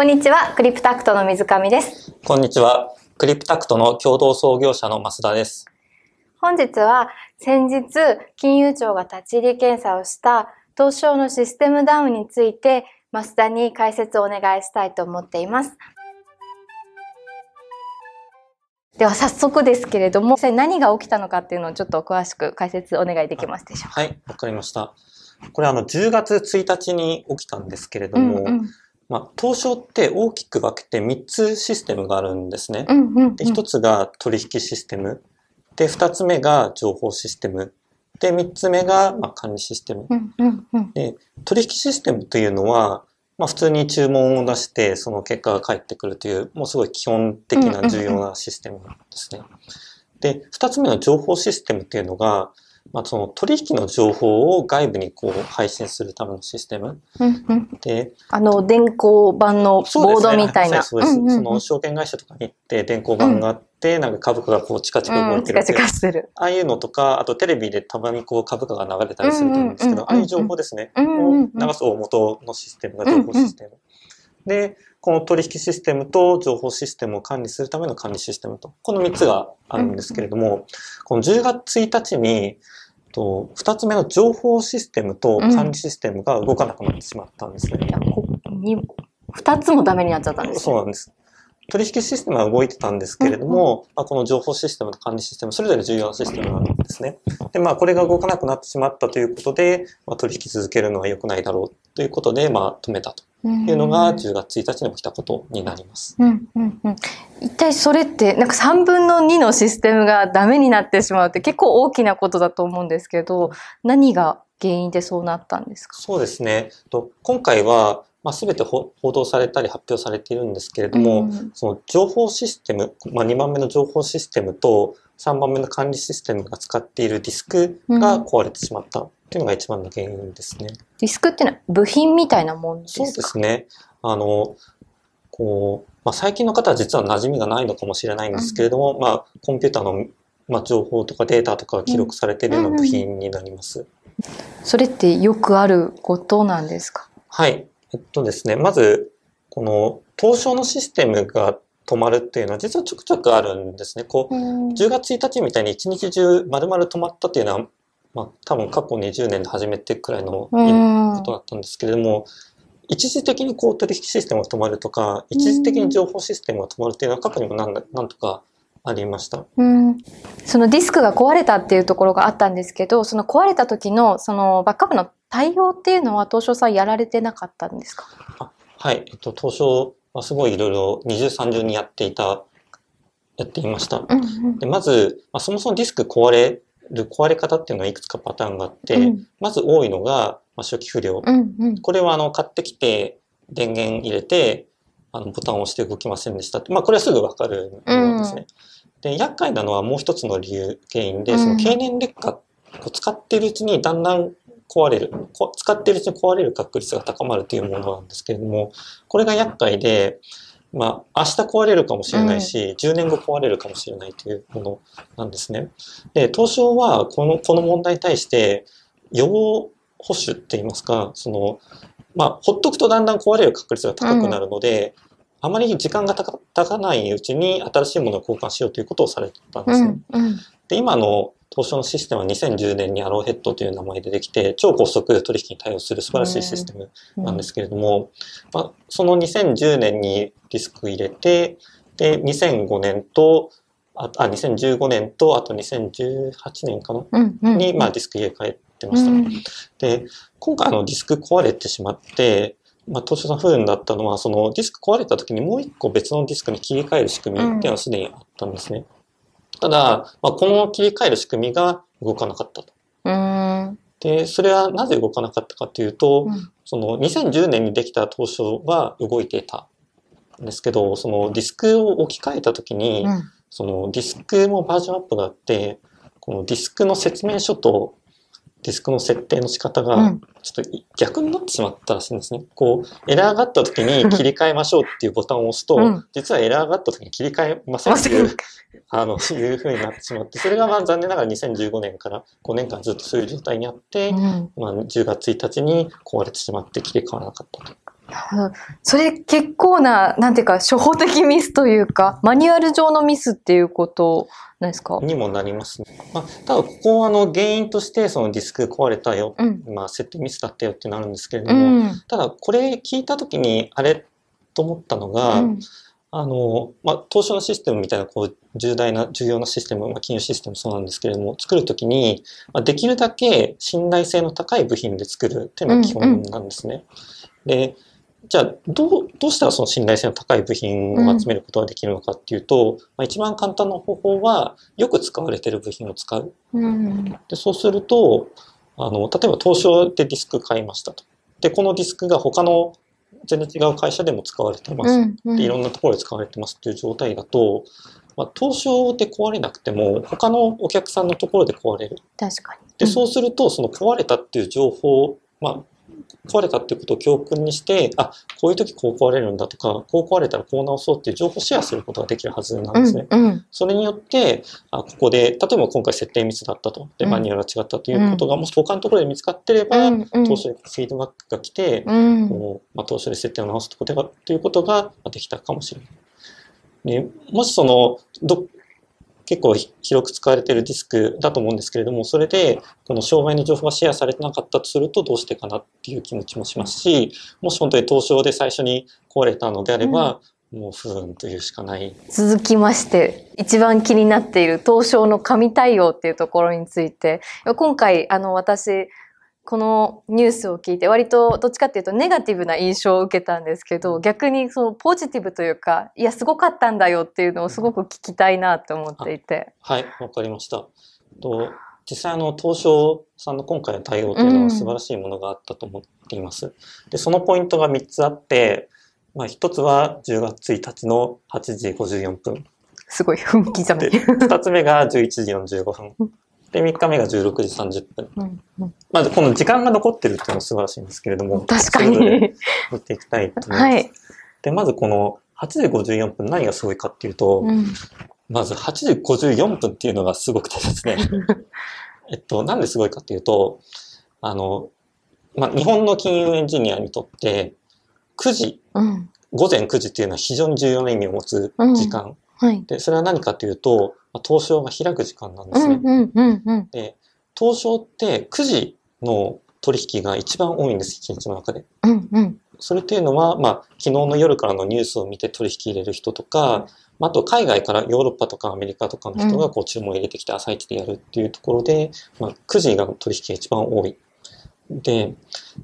こんにちは、クリプタクトの水上です。こんにちは、クリプタクトの共同創業者の増田です。本日は先日、金融庁が立ち入り検査をした東証のシステムダウンについて、増田に解説をお願いしたいと思っています。では早速ですけれども、実際何が起きたのかっていうのをちょっと詳しく解説お願いできますでしょうか。はい、わかりました。これ10月1日に起きたんですけれども、東証って大きく分けて3つシステムがあるんですね。で、1つが取引システム。で、2つ目が情報システム。で、3つ目が管理システム。で、取引システムというのは、普通に注文を出してその結果が返ってくるという、もうすごい基本的な重要なシステムなんですね。で、2つ目の情報システムというのが、その取引の情報を外部にこう配信するためのシステム。で、電光板のボードみたいな。そうですね。その証券会社とかに行って電光板があって、なんか株価がこうチカチカ動いてる。ああいうのとか、あとテレビでたまにこう株価が流れたりすると思うんですけど、ああいう情報ですね。流す大元のシステムが情報システム。で、この取引システムと情報システムを管理するための管理システムと、この3つがあるんですけれども、この10月1日に、2つ目の情報システムと管理システムが動かなくなってしまったんですね。2つもダメになっちゃったんですね。そうなんです。取引システムは動いてたんですけれども、この情報システムと管理システム、それぞれ重要なシステムなんですね。で、これが動かなくなってしまったということで、取引続けるのは良くないだろうということで、止めたというのが10月1日に起きたことになります。一体それって、なんか3分の2のシステムがダメになってしまうって結構大きなことだと思うんですけど、何が原因でそうなったんですか？そうですね。今回は、全て報道されたり発表されているんですけれども、その情報システム、2番目の情報システムと3番目の管理システムが使っているディスクが壊れてしまったっていうのが一番の原因ですね。ディスクっていうのは部品みたいなもんですか？そうですね。最近の方は実は馴染みがないのかもしれないんですけれども、コンピューターの、情報とかデータとかが記録されているような部品になります。それってよくあることなんですか？はい。ですね、まず、この、東証のシステムが止まるっていうのは、実はちょくちょくあるんですね。10月1日みたいに一日中、丸々止まったっていうのは、多分過去20年で初めてくらいのことだったんですけれども、一時的に取引システムが止まるとか、一時的に情報システムが止まるっていうのは、過去にもなんとかありました。そのディスクが壊れたっていうところがあったんですけど、その壊れた時の、バックアップの対応っていうのは東証さんやられてなかったんですか？はい。東証はすごいいろいろ20、30にやっていました。で、まず、そもそもディスク壊れ方っていうのはいくつかパターンがあって、まず多いのが、初期不良。これは買ってきて電源入れて、ボタンを押して動きませんでしたって。これはすぐわかるものですね。で、厄介なのはもう一つの原因で、経年劣化を使っているうちにだんだん使っているうちに壊れる確率が高まるというものなんですけれども、これが厄介で、明日壊れるかもしれないし、10年後壊れるかもしれないというものなんですね。で、東証はこの問題に対して、予防保守って言いますか、ほっとくとだんだん壊れる確率が高くなるので、あまり時間が経たないうちに新しいものを交換しようということをされてたんですね。で、今の東証のシステムは2010年にアローヘッドという名前でできて、超高速取引に対応する素晴らしいシステムなんですけれども、その2010年にディスク入れて、で、2015年と、あと2018年かなに、ディスク入れ替えてました。で、今回ディスク壊れてしまって、東証さん不運だったのは、そのディスク壊れた時にもう一個別のディスクに切り替える仕組みっていうのはすでにあったんですね。ただ、この切り替える仕組みが動かなかったと。で、それはなぜ動かなかったかというと、その2010年にできた東証は動いていたんですけど、そのディスクを置き換えたときに、そのディスクもバージョンアップがあって、このディスクの説明書とディスクの設定の仕方がちょっと逆になってしまったらしいんですね。エラーがあったときに切り替えましょうっていうボタンを押すと、実はエラーがあったときに切り替えませんっていう。いうふうになってしまって、それが残念ながら2015年から5年間ずっとそういう状態にあって、10月1日に壊れてしまって切り替わらなかったと。それ結構な、なんていうか、初歩的ミスというか、マニュアル上のミスっていうことなんですかにもなりますね。まあ、ただここは原因としてそのディスク壊れたよ、まあ、設定ミスだったよってなるんですけれども、ただこれ聞いた時にあれと思ったのが、まあ、当初のシステムみたいなこう重要なシステム、まあ、金融システムそうなんですけれども、作るときに、まあ、できるだけ信頼性の高い部品で作るっていうのが基本なんですね。で、じゃあどうしたらその信頼性の高い部品を集めることができるのかっていうと、まあ、一番簡単な方法はよく使われている部品を使う。で、そうすると例えば東証でディスク買いましたと。で、このディスクが他の全然違う会社でも使われてます、でいろんなところで使われてますっていう状態だと、まあ、東証で壊れなくても他のお客さんのところで壊れる。確かに。で、そうするとその壊れたっていう情報、まあ、壊れたっていうことを教訓にして、あ、こういう時こう壊れるんだとか、こう壊れたらこう直そうっていう情報をシェアすることができるはずなんですね。それによって、あ、ここで例えば今回設定ミスだったと、でマニュアルが違ったということがもし他のところで見つかってれば、当初にフィードバックが来て、まあ、当初で設定を直すということができたかもしれない。ね、もしその結構広く使われているディスクだと思うんですけれども、それでこの障害の情報がシェアされてなかったとするとどうしてかなっていう気持ちもしますし、もし本当に東証で最初に壊れたのであれば、もう不運というしかない。続きまして、一番気になっている東証の紙対応っていうところについて、今回私このニュースを聞いて割とどっちかっていうとネガティブな印象を受けたんですけど、逆にそのポジティブというか、いやすごかったんだよっていうのをすごく聞きたいなと思っていて。はい、わかりました。実際東証さんの今回の対応というのは素晴らしいものがあったと思っています。で、そのポイントが3つあって、まあ、1つは10月1日の8時54分。すごい分刻み。2つ目が11時45分。で、3日目が16時30分。まずこの時間が残ってるっていうのも素晴らしいんですけれども、確かにそれぞれ見ていきたいと思います。はい、で、まずこの8時54分何がすごいかっていうと、まず8時54分っていうのがすごくてですね。なんですごいかっていうと、まあ、日本の金融エンジニアにとって9時、午前9時っていうのは非常に重要な意味を持つ時間。で、それは何かというと、東証が開く時間なんですね。で、東証って9時の取引が一番多いんです、一日の中で。それというのは、まあ、昨日の夜からのニュースを見て取引入れる人とか、あと海外からヨーロッパとかアメリカとかの人がこう注文を入れてきて朝一でやるっていうところで、まあ、9時が取引が一番多い。で、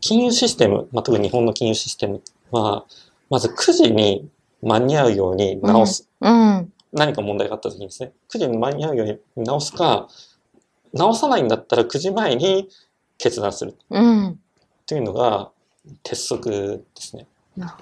金融システム、まあ、特に日本の金融システムは、まず9時に間に合うように直す。何か問題があった時にですね、9時に間に合うように直すか、直さないんだったら9時前に決断するというのが鉄則ですね。なる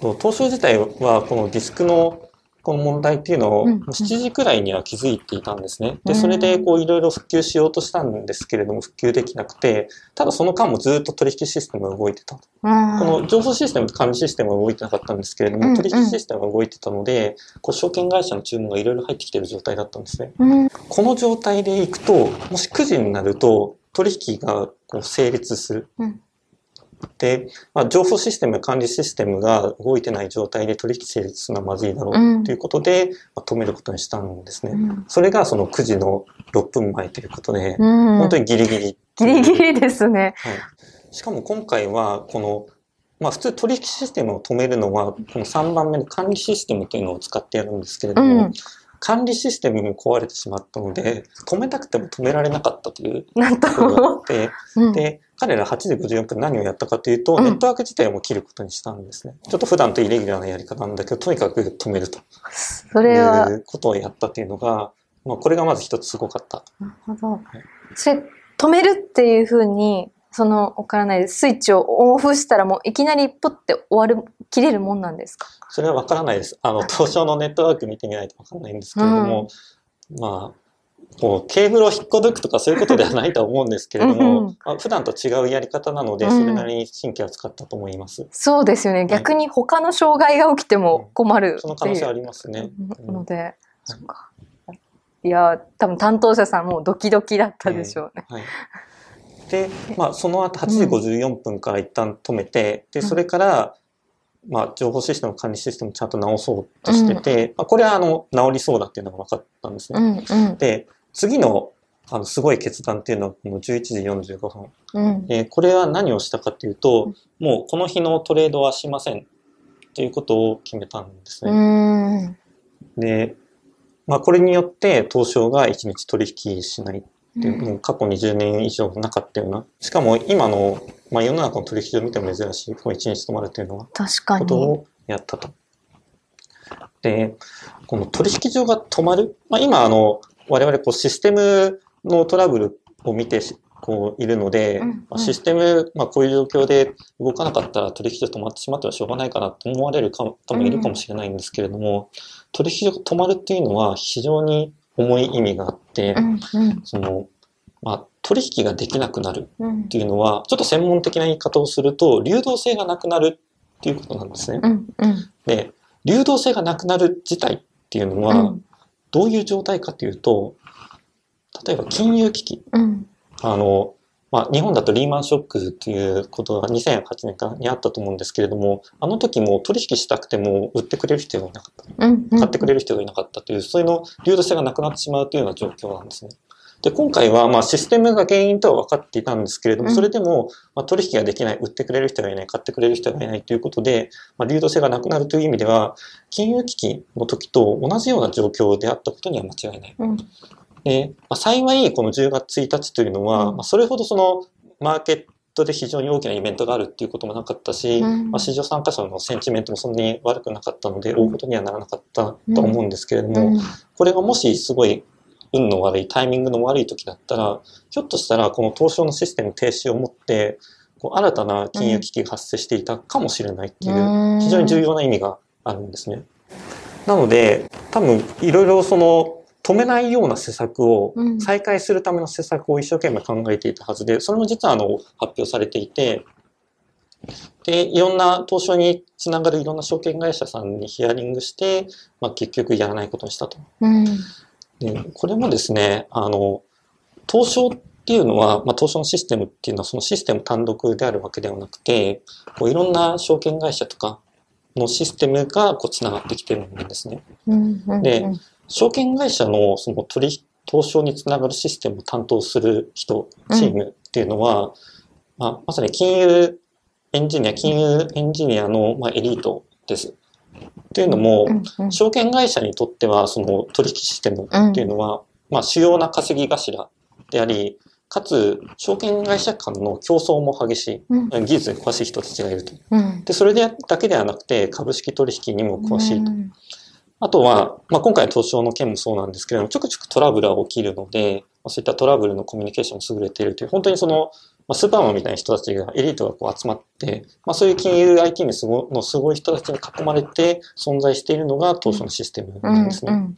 ほど。東証自体はこのディスクのこの問題っていうのを7時くらいには気づいていたんですね。で、それでこういろいろ復旧しようとしたんですけれども、復旧できなくて、ただその間もずっと取引システムが動いてた。この情報システムと管理システムは動いてなかったんですけれども、取引システムが動いてたので、こう証券会社の注文がいろいろ入ってきている状態だったんですね。この状態でいくと、もし9時になると取引がこう成立する。で、まあ、情報システム、管理システムが動いてない状態で取引成立するのはまずいだろうということで、まあ、止めることにしたんですね。それがその9時の6分前ということで、本当にギリギリ。ギリギリですね。はい、しかも今回は、この、まあ普通取引システムを止めるのは、この3番目の管理システムというのを使ってやるんですけれども、管理システムも壊れてしまったので、止めたくても止められなかったというところがあって、で、彼ら8時54分何をやったかというと、ネットワーク自体も切ることにしたんですね。ちょっと普段とイレギュラーなやり方なんだけど、とにかく止めると。それは。いうことをやったというのが、まあこれがまず一つすごかった。なるほど。はい、それ、止めるっていうふうに、わからないです。スイッチをオフしたらもういきなりポッて終わる、切れるもんなんですか？それはわからないです。東証のネットワーク見てみないとわからないんですけれども、まあ、こう、ケーブルを引っこ抜くとかそういうことではないとは思うんですけれども、普段と違うやり方なので、それなりに神経を使ったと思います。そうですよね。逆に他の障害が起きても困る。その可能性ありますね。ので、そうか。いや、多分担当者さんもドキドキだったでしょうね。で、まあ、その後8時54分から一旦止めて、で、それから、まあ、情報システム、管理システムちゃんと直そうとしてて、うん、まあ、これは直りそうだっていうのが分かったんですね。うんうん、で、次の、すごい決断っていうのは、この11時45分、うん、これは何をしたかっていうと、もうこの日のトレードはしませんっていうことを決めたんですね。うん、で、まあ、これによって東証が1日取引しないっていう、うん、もう過去20年以上なかったような。しかも今の、まあ、世の中の取引所を見ても珍しい、この1日止まるっていうのは、ことをやったと。で、この取引所が止まる、まあ、今我々こうシステムのトラブルを見てこういるので、うんうん、システム、まあ、こういう状況で動かなかったら取引所止まってしまってはしょうがないかなと思われる方もいるかもしれないんですけれども、うん、取引所が止まるっていうのは非常に重い意味があって、うんうん、まあ、取引ができなくなるっていうのは、うん、ちょっと専門的な言い方をすると、流動性がなくなるっていうことなんですね。うんうん、で、流動性がなくなる事態っていうのは、うん、どういう状態かというと、例えば金融危機。うん、まあ、日本だとリーマンショックということが2008年かにあったと思うんですけれども、あの時も取引したくても売ってくれる人がいなかった。うんうん、買ってくれる人がいなかったという、そういうの流動性がなくなってしまうというような状況なんですね。で、今回はまあシステムが原因とは分かっていたんですけれども、それでもまあ取引ができない、売ってくれる人がいない、買ってくれる人がいないということで、まあ、流動性がなくなるという意味では、金融危機の時と同じような状況であったことには間違いない。うん、で、まあ、幸いこの10月1日というのは、まあ、それほどマーケットで非常に大きなイベントがあるっていうこともなかったし、まあ、市場参加者のセンチメントもそんなに悪くなかったので、大事にはならなかったと思うんですけれども、これがもしすごい、運の悪い、タイミングの悪い時だったら、ひょっとしたらこの東証のシステム停止をもって、こう新たな金融危機が発生していたかもしれないっていう、非常に重要な意味があるんですね。なので、多分いろいろ止めないような施策を、再開するための施策を一生懸命考えていたはずで、それも実は発表されていて、で、いろんな東証につながるいろんな証券会社さんにヒアリングして、まあ、結局やらないことにしたと。うんでこれもですね、東証っていうのは、まあ、東証のシステムっていうのはそのシステム単独であるわけではなくて、こういろんな証券会社とかのシステムがこうつながってきてるんですね。で、証券会社の東証につながるシステムを担当する人、チームっていうのは、うんまあ、まさに金融エンジニアの、まあ、エリートです。というのも、証券会社にとっては、取引システムっていうのは、まあ、主要な稼ぎ頭であり、かつ、証券会社間の競争も激しい、技術に詳しい人たちがいると。で、それだけではなくて、株式取引にも詳しいと。あとは、まあ、今回の東証の件もそうなんですけれども、ちょくちょくトラブルは起きるので、そういったトラブルのコミュニケーションも優れているという、本当にまあ、スーパーマンみたいな人たちが、エリートがこう集まって、まあ、そういう金融 IT にすごい人たちに囲まれて存在しているのが東証のシステムなんですね。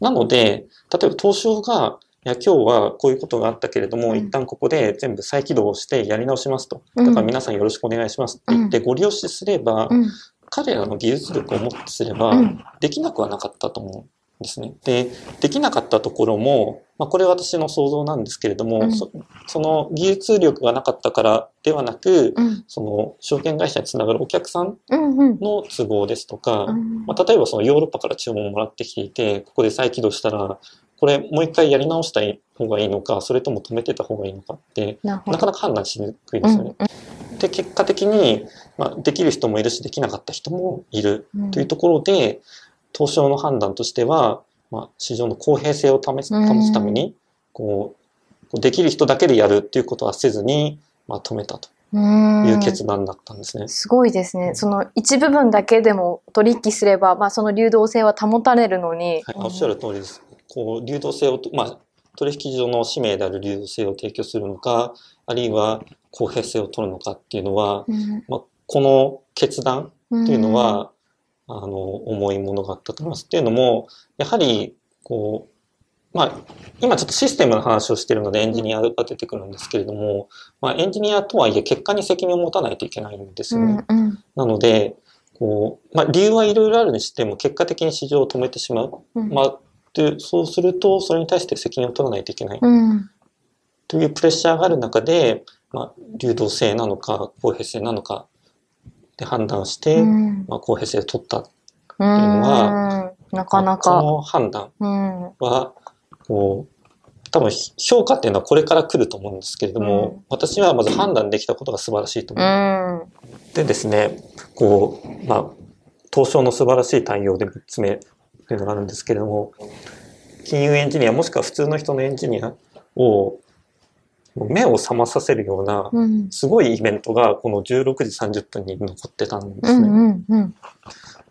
なので、例えば東証が、いや、今日はこういうことがあったけれども、一旦ここで全部再起動してやり直しますと。だから皆さんよろしくお願いしますって言ってご利用しすれば、彼らの技術力を持ってすれば、できなくはなかったと思う。ですね。で、できなかったところも、まあ、これは私の想像なんですけれども、その技術力がなかったからではなく、証券会社につながるお客さんの都合ですとか、まあ、例えばヨーロッパから注文をもらってきていて、ここで再起動したら、これもう一回やり直した方がいいのか、それとも止めてた方がいいのかって、なかなか判断しにくいですよね。で、結果的に、まあ、できる人もいるし、できなかった人もいるというところで、東証の判断としては、まあ、市場の公平性を保つために、できる人だけでやるっていうことはせずに、まあ、止めたという決断だったんですね。すごいですね。一部分だけでも取引すれば、まあ、その流動性は保たれるのに。はい、おっしゃる通りです。流動性を、まあ、取引所の使命である流動性を提供するのか、あるいは公平性を取るのかっていうのは、まあ、この決断っていうのは、重いものがあったと思います。っていうのも、やはり、まあ、今ちょっとシステムの話をしているのでエンジニアが出てくるんですけれども、まあ、エンジニアとはいえ結果に責任を持たないといけないんですよね。なので、まあ、理由はいろいろあるにしても、結果的に市場を止めてしまう。まあ、そうすると、それに対して責任を取らないといけない。というプレッシャーがある中で、まあ、流動性なのか、公平性なのか、って判断して、まあ、公平性を取ったっていうのは、なかなか。この判断は、こう、多分評価っていうのはこれから来ると思うんですけれども、私はまず判断できたことが素晴らしいと思う。でですね、こう、まあ、東証の素晴らしい対応で3つ目っていうのがあるんですけれども、金融エンジニアもしくは普通の人のエンジニアを目を覚まさせるようなすごいイベントがこの16時30分に残ってたんですね。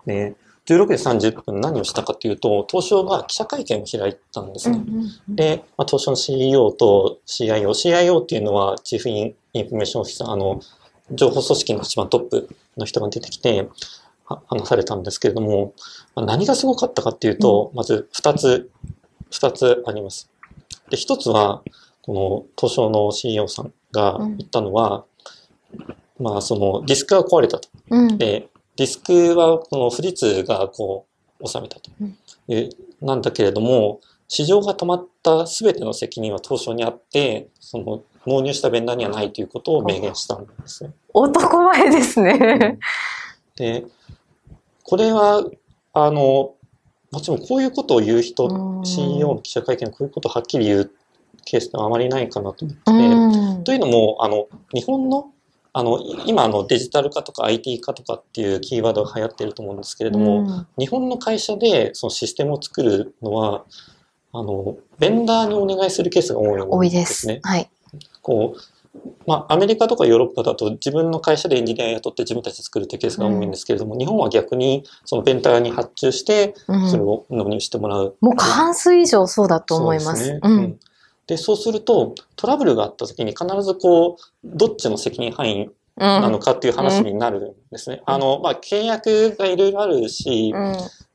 で16時30分何をしたかというと、東証が記者会見を開いたんですね。で、まあ、東証の CEO と CIO、CIO っていうのはチーフインフォメーションオフィサー、情報組織の一番トップの人が出てきて話されたんですけれども、まあ、何がすごかったかっていうと、まず2つあります。で、1つは、この東証の CEO さんが言ったのは、まあそのディスクが壊れたと。で、ディスクはこの富士通がこう収めたという、なんだけれども、市場が溜まった全ての責任は東証にあって、その納入したベンダーにはないということを明言したんですね。男前ですね。で、これは、もちろんこういうことを言う人、CEO の記者会見でこういうことをはっきり言うケースがあまりないかなと思って、というのも、日本の今デジタル化とか IT 化とかっていうキーワードが流行ってると思うんですけれども、日本の会社でそのシステムを作るのはベンダーにお願いするケースが多いですね。はい、こうまあアメリカとかヨーロッパだと自分の会社でエンジニアを雇って自分たちで作るっていうケースが多いんですけれども、日本は逆にそのベンダーに発注してそれを納入してもらう。もう過半数以上そうだと思います。で、そうすると、トラブルがあった時に必ずこう、どっちの責任範囲なのかっていう話になるんですね。まあ、契約がいろいろあるし、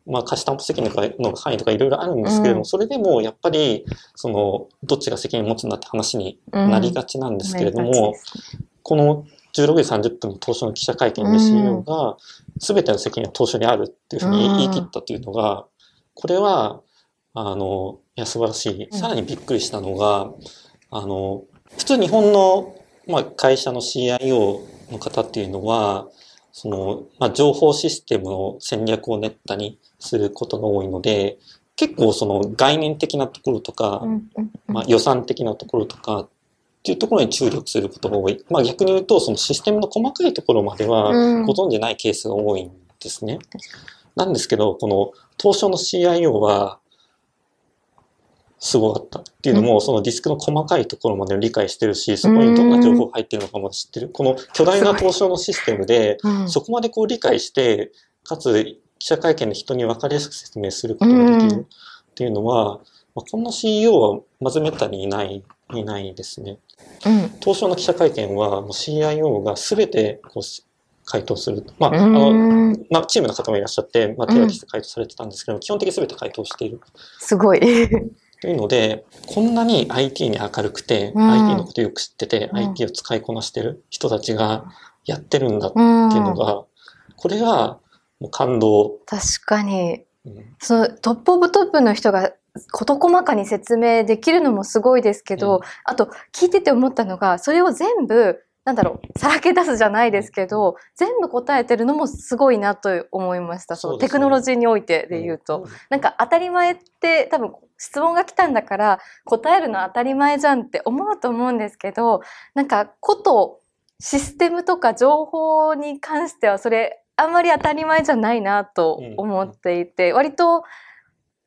まあ、貸担保責任の範囲とかいろいろあるんですけれども、それでもやっぱり、その、どっちが責任を持つんだって話になりがちなんですけれども、この16時30分の東証の記者会見で CEO が、全ての責任は東証にあるっていうふうに言い切ったというのが、これは、いや、素晴らしい。さらにびっくりしたのが、普通日本の、まあ、会社の CIO の方っていうのは、その、まあ、情報システムの戦略を練ったりすることが多いので、結構その概念的なところとか、まあ、予算的なところとかっていうところに注力することが多い。まあ、逆に言うと、そのシステムの細かいところまではご存じないケースが多いんですね。なんですけど、この東証の CIO は、すごかったっていうのも、そのディスクの細かいところまで理解してるし、そこにどんな情報が入ってるのかも知ってる。この巨大な東証のシステムで、そこまでこう理解して、かつ記者会見で人に分かりやすく説明することができるっていうのは、まあ、こんな CEO はまずめったにいないですね。東証の記者会見はもう CIO が全てこう回答する。まあ、まあ、チームの方もいらっしゃって、まあ、手分けして回答されてたんですけど、基本的に全て回答している。すごい。というので、こんなに IT に明るくて、IT のことよく知ってて、IT を使いこなしてる人たちがやってるんだっていうのが、これがもう感動。確かに、そのトップオブトップの人が事細かに説明できるのもすごいですけど、あと聞いてて思ったのが、それを全部、なんだろう、さらけ出すじゃないですけど、全部答えてるのもすごいなと思いました。そのテクノロジーにおいてで言うと。なんか当たり前って多分、質問が来たんだから答えるのは当たり前じゃんって思うと思うんですけど、なんかことシステムとか情報に関してはそれあんまり当たり前じゃないなと思っていて、割と、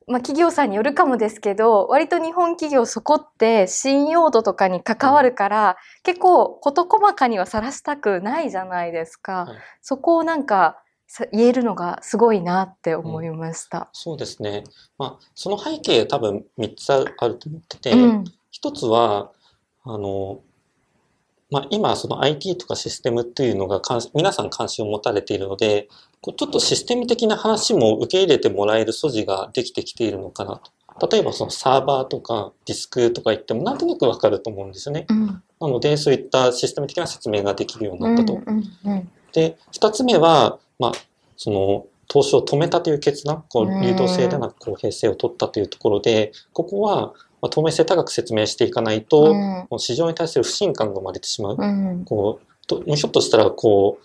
まあ、企業さんによるかもですけど、割と日本企業そこって信用度とかに関わるから結構事細かにはさらしたくないじゃないですか。そこをなんか言えるのがすごいなって思いました。そうですね。まあ、その背景多分3つあると思ってて、1つは、まあ、今その IT とかシステムっていうのが皆さん関心を持たれているので、ちょっとシステム的な話も受け入れてもらえる素地ができてきているのかなと。例えばそのサーバーとかディスクとか言ってもなんとなくわかると思うんですよね。なので、そういったシステム的な説明ができるようになったと。で、2つ目は、まあ、その、投資を止めたという決断、こう、流動性でなく公平性を取ったというところで、ここは、まあ、透明性高く説明していかないと、市場に対する不信感が生まれてしまう。こう、もうひょっとしたら、こ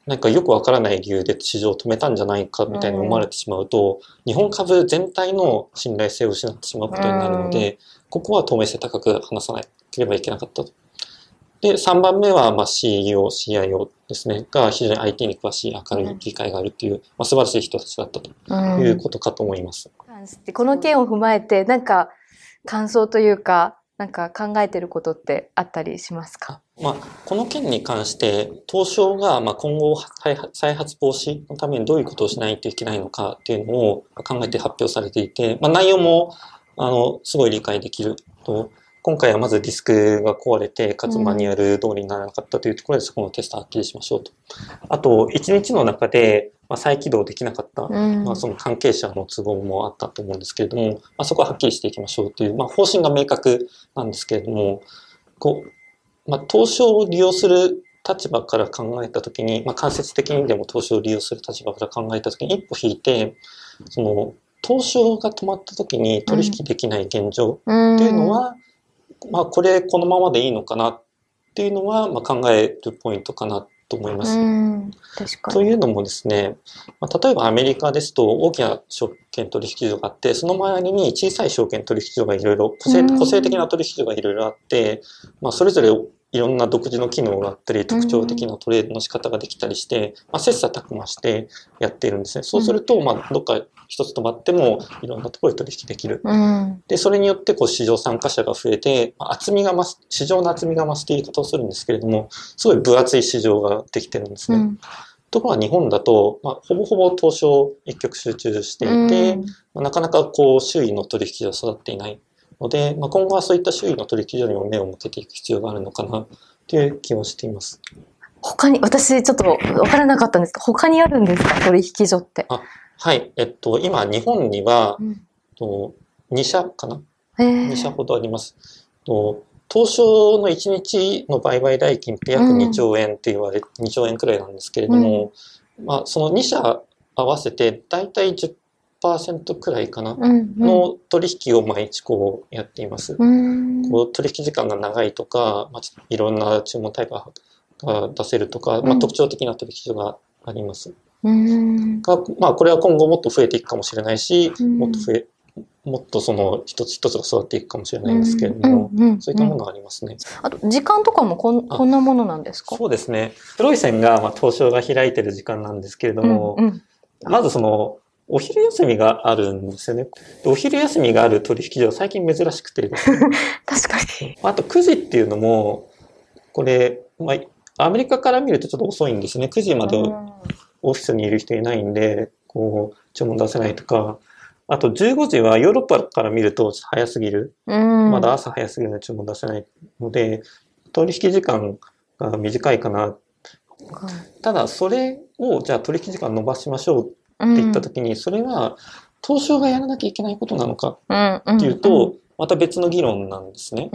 う、なんかよくわからない理由で市場を止めたんじゃないかみたいに思われてしまうと、日本株全体の信頼性を失ってしまうことになるので、ここは透明性高く話さなければいけなかったと。で、3番目は、CEO、CIO ですね、が非常に IT に詳しい、明るい理解があるっていう、素晴らしい人たちだったということかと思います。この件を踏まえて、なんか感想というか、なんか考えてることってあったりしますか？この件に関して、東証が今後再発防止のためにどういうことをしないといけないのかっていうのを考えて発表されていて、内容もすごい理解できると。今回はまずディスクが壊れて、かつマニュアル通りにならなかったというところで、そこのテストはっきりしましょうと。あと、1日の中で再起動できなかった、その関係者の都合もあったと思うんですけれども、そこははっきりしていきましょうという、方針が明確なんですけれども、東証を利用する立場から考えたときに、間接的にでも東証を利用する立場から考えたときに一歩引いて、東証が止まったときに取引できない現状というのは、このままでいいのかなっていうのは、考えるポイントかなと思います。確かに。というのもですね、例えばアメリカですと大きな証券取引所があって、その周りに小さい証券取引所がいろいろ、個性的な取引所がいろいろあって、それぞれいろんな独自の機能があったり、特徴的なトレードの仕方ができたりして、切磋琢磨してやっているんですね。そうすると、どっか一つ止まっても、いろんなところで取引できる。で、それによって、市場参加者が増えて、市場の厚みが増すという言い方をするんですけれども、すごい分厚い市場ができてるんですね。ところが日本だと、ほぼほぼ東証一極集中していて、なかなか周囲の取引が育っていない。ので、今後はそういった周囲の取引所にも目を向けていく必要があるのかなという気もしています。他に、私ちょっと分からなかったんですけど、他にあるんですか、取引所って。はい。今、日本には、2社かな、?2 社ほどあります。東証の1日の売買代金って約2兆円って言われ、2兆円くらいなんですけれども、その2社合わせて、だいたい10% くらいかなの取引を毎日やっています。取引時間が長いとか、いろんな注文タイプが出せるとか、特徴的な取引所があります。これは今後もっと増えていくかもしれないし、もっとその一つ一つが育っていくかもしれないんですけれども、そういったものがありますね。あと、時間とかもこんなものなんですか？そうですね。黒い線が東証が開いてる時間なんですけれども、まずお昼休みがあるんですよね。お昼休みがある取引所は最近珍しくてですね。確かに。あと9時っていうのも、これ、アメリカから見るとちょっと遅いんですね。9時までオフィスにいる人いないんで、注文出せないとか。あと15時はヨーロッパから見ると早すぎる。まだ朝早すぎるので注文出せないので、取引時間が短いかな。ただ、それを、じゃあ取引時間伸ばしましょう。って言ったときに、それは東証がやらなきゃいけないことなのかっていうと、また別の議論なんですね。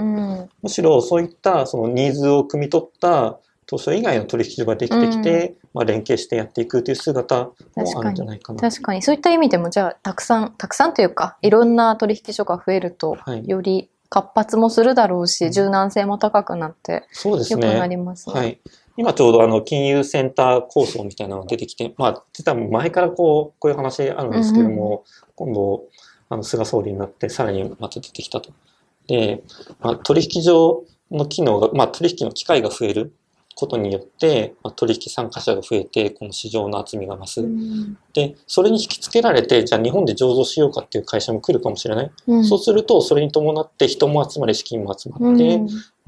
むしろそういったそのニーズを汲み取った東証以外の取引所ができてきて、連携してやっていくという姿もあるんじゃないかな。確かに。そういった意味でも、じゃあたくさんというか、いろんな取引所が増えると、より活発もするだろうし、柔軟性も高くなって、そうですね。良くなりますね。はい。今ちょうど金融センター構想みたいなのが出てきて、実は前からこういう話あるんですけども、今度、菅総理になってさらにまた出てきたと。で、取引所の機能が、取引の機会が増えることによって、取引参加者が増えて、この市場の厚みが増す。で、それに引き付けられて、じゃあ日本で上場しようかっていう会社も来るかもしれない。そうすると、それに伴って人も集まり、資金も集まって、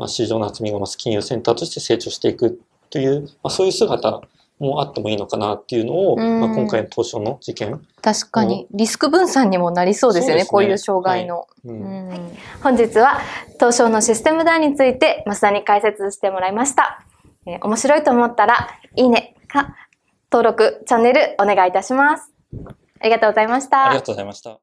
市場の厚みが増す金融センターとして成長していく。という、そういう姿もあってもいいのかなっていうのを、今回の東証の事件。確かに。リスク分散にもなりそうですよね、こういう障害の。本日は、東証のシステム談について、増田に解説してもらいました。面白いと思ったら、いいねか、登録、チャンネル、お願いいたします。ありがとうございました。ありがとうございました。